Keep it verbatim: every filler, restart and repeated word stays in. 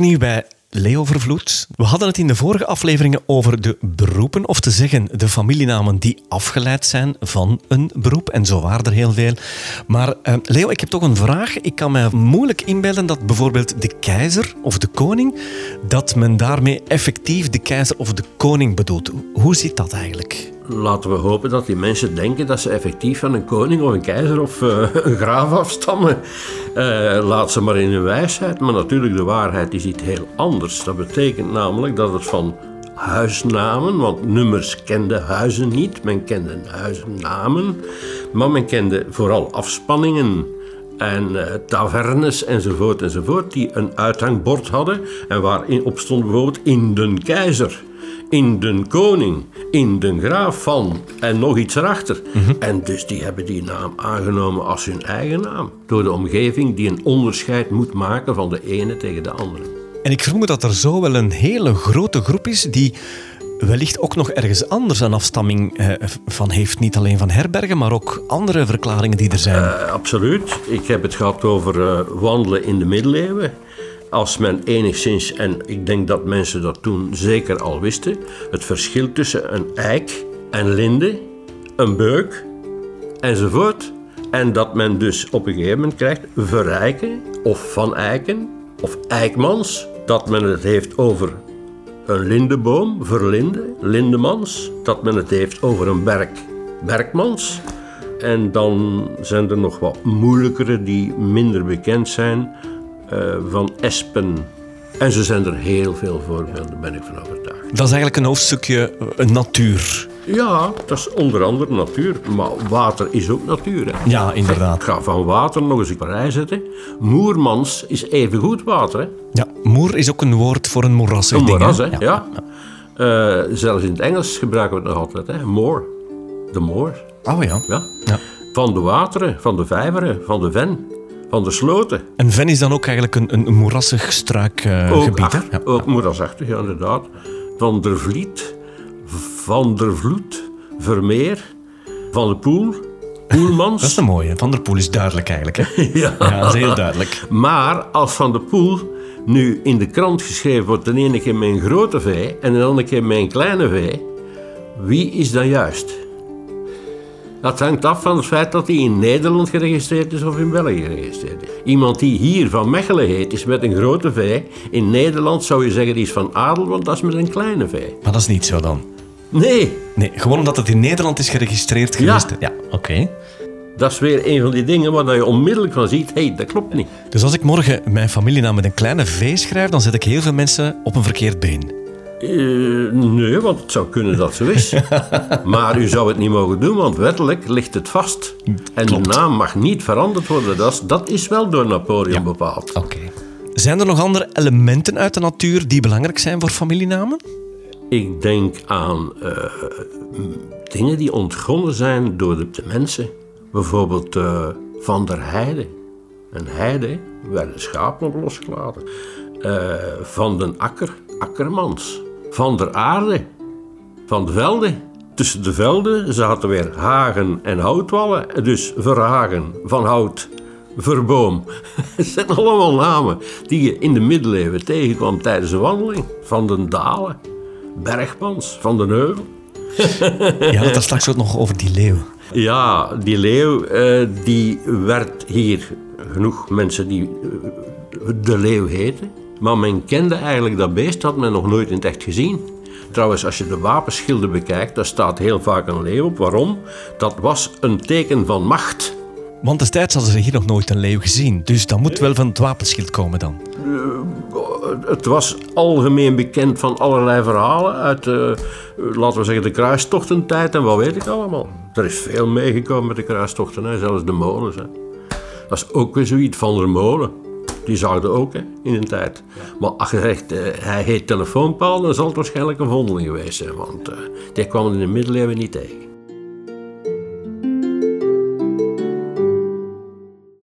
opnieuw bij Leo Vervloed. We hadden het in de vorige afleveringen over de beroepen, of te zeggen de familienamen die afgeleid zijn van een beroep. En zo waren er heel veel. Maar uh, Leo, ik heb toch een vraag. Ik kan me moeilijk inbeelden dat bijvoorbeeld de keizer of de koning, dat men daarmee effectief de keizer of de koning bedoelt. Hoe zit dat eigenlijk? Laten we hopen dat die mensen denken dat ze effectief van een koning of een keizer of uh, een graaf afstammen. Uh, laat ze maar in hun wijsheid. Maar natuurlijk, de waarheid is iets heel anders. Dat betekent namelijk dat het van huisnamen, want nummers kenden huizen niet. Men kende huisnamen, maar men kende vooral afspanningen en uh, tavernes enzovoort enzovoort, die een uithangbord hadden en waarin op stond bijvoorbeeld in den keizer, in den koning, in den graaf van en nog iets erachter. Mm-hmm. En dus die hebben die naam aangenomen als hun eigen naam. Door de omgeving die een onderscheid moet maken van de ene tegen de andere. En ik vermoed dat er zo wel een hele grote groep is die wellicht ook nog ergens anders een afstamming eh, van heeft. Niet alleen van herbergen, maar ook andere verklaringen die er zijn. Uh, absoluut. Ik heb het gehad over uh, wandelen in de middeleeuwen. Als men enigszins, en ik denk dat mensen dat toen zeker al wisten, het verschil tussen een eik, een linde, een beuk enzovoort. En dat men dus op een gegeven moment krijgt verrijken of van eiken of eikmans. Dat men het heeft over een lindeboom, verlinde, lindemans. Dat men het heeft over een berk, berkmans. En dan zijn er nog wat moeilijkere die minder bekend zijn. Uh, van espen. En zo zijn er heel veel voorbeelden, daar ben ik van overtuigd. Dat is eigenlijk een hoofdstukje uh, natuur. Ja, dat is onder andere natuur. Maar water is ook natuur. Hè? Ja, inderdaad. Ik ga van water nog eens op een rij zetten. Moermans is evengoed water. Hè? Ja, moer is ook een woord voor een moerasig ding. Een moeras, hè? Ja. ja. ja. Uh, zelfs in het Engels gebruiken we het nog altijd. Hè? Moor. De moor. Oh ja. ja. ja. Van de wateren, van de vijveren, van de ven. Van de sloten. En ven is dan ook eigenlijk een, een moerassig struikgebied? Uh, ook ach, ja. ook moerasachtig, ja, inderdaad. Van der Vliet, Van der Vloed, Vermeer, Van de Poel, Poelmans. Dat is een mooie. Van der Poel is duidelijk eigenlijk. Hè? ja. ja, dat is heel duidelijk. Maar als Van de Poel nu in de krant geschreven wordt, de ene keer met een grote v en de andere keer met een kleine v, wie is dan juist? Dat hangt af van het feit dat hij in Nederland geregistreerd is of in België geregistreerd is. Iemand die hier Van Mechelen heet, is met een grote V. In Nederland zou je zeggen, die is van adel, want dat is met een kleine V. Maar dat is niet zo dan? Nee. Nee, gewoon omdat het in Nederland is geregistreerd geweest. Ja. ja Oké. Okay. Dat is weer een van die dingen waar je onmiddellijk van ziet, hé, hey, dat klopt niet. Dus als ik morgen mijn familienaam met een kleine V schrijf, dan zet ik heel veel mensen op een verkeerd been. Uh, nee, want het zou kunnen dat zo is. Maar u zou het niet mogen doen, want wettelijk ligt het vast. En Klopt. De naam mag niet veranderd worden. Dat is, dat is wel door Napoleon ja. bepaald. Oké. Okay. Zijn er nog andere elementen uit de natuur die belangrijk zijn voor familienamen? Ik denk aan uh, dingen die ontgonnen zijn door de, de mensen. Bijvoorbeeld uh, Van der Heide. Een heide waar de schapen op losgelaten. Uh, van den Akker. Akkermans. Van der aarde, van de velden. Tussen de velden zaten weer hagen en houtwallen. Dus verhagen, van hout, verboom. Het zijn allemaal namen die je in de middeleeuwen tegenkwam tijdens de wandeling. Van den dalen, bergmans, van den heuvel. Je had het straks ook nog over die leeuw. Ja, die leeuw, uh, die werd hier genoeg mensen die uh, de leeuw heten. Maar men kende eigenlijk dat beest, had men nog nooit in het echt gezien. Trouwens, als je de wapenschilden bekijkt, daar staat heel vaak een leeuw op. Waarom? Dat was een teken van macht. Want destijds hadden ze hier nog nooit een leeuw gezien. Dus dat moet wel van het wapenschild komen dan? Uh, het was algemeen bekend van allerlei verhalen uit, uh, laten we zeggen, de kruistochtentijd en wat weet ik allemaal. Er is veel meegekomen met de kruistochten, hè? Zelfs de molens. Hè? Dat is ook weer zoiets, Van der Molen. Die zouden ook hè, in een tijd. Maar als je zegt, uh, hij heet telefoonpaal, dan zal het waarschijnlijk een vondeling geweest zijn. Want uh, die kwam in de middeleeuwen niet tegen.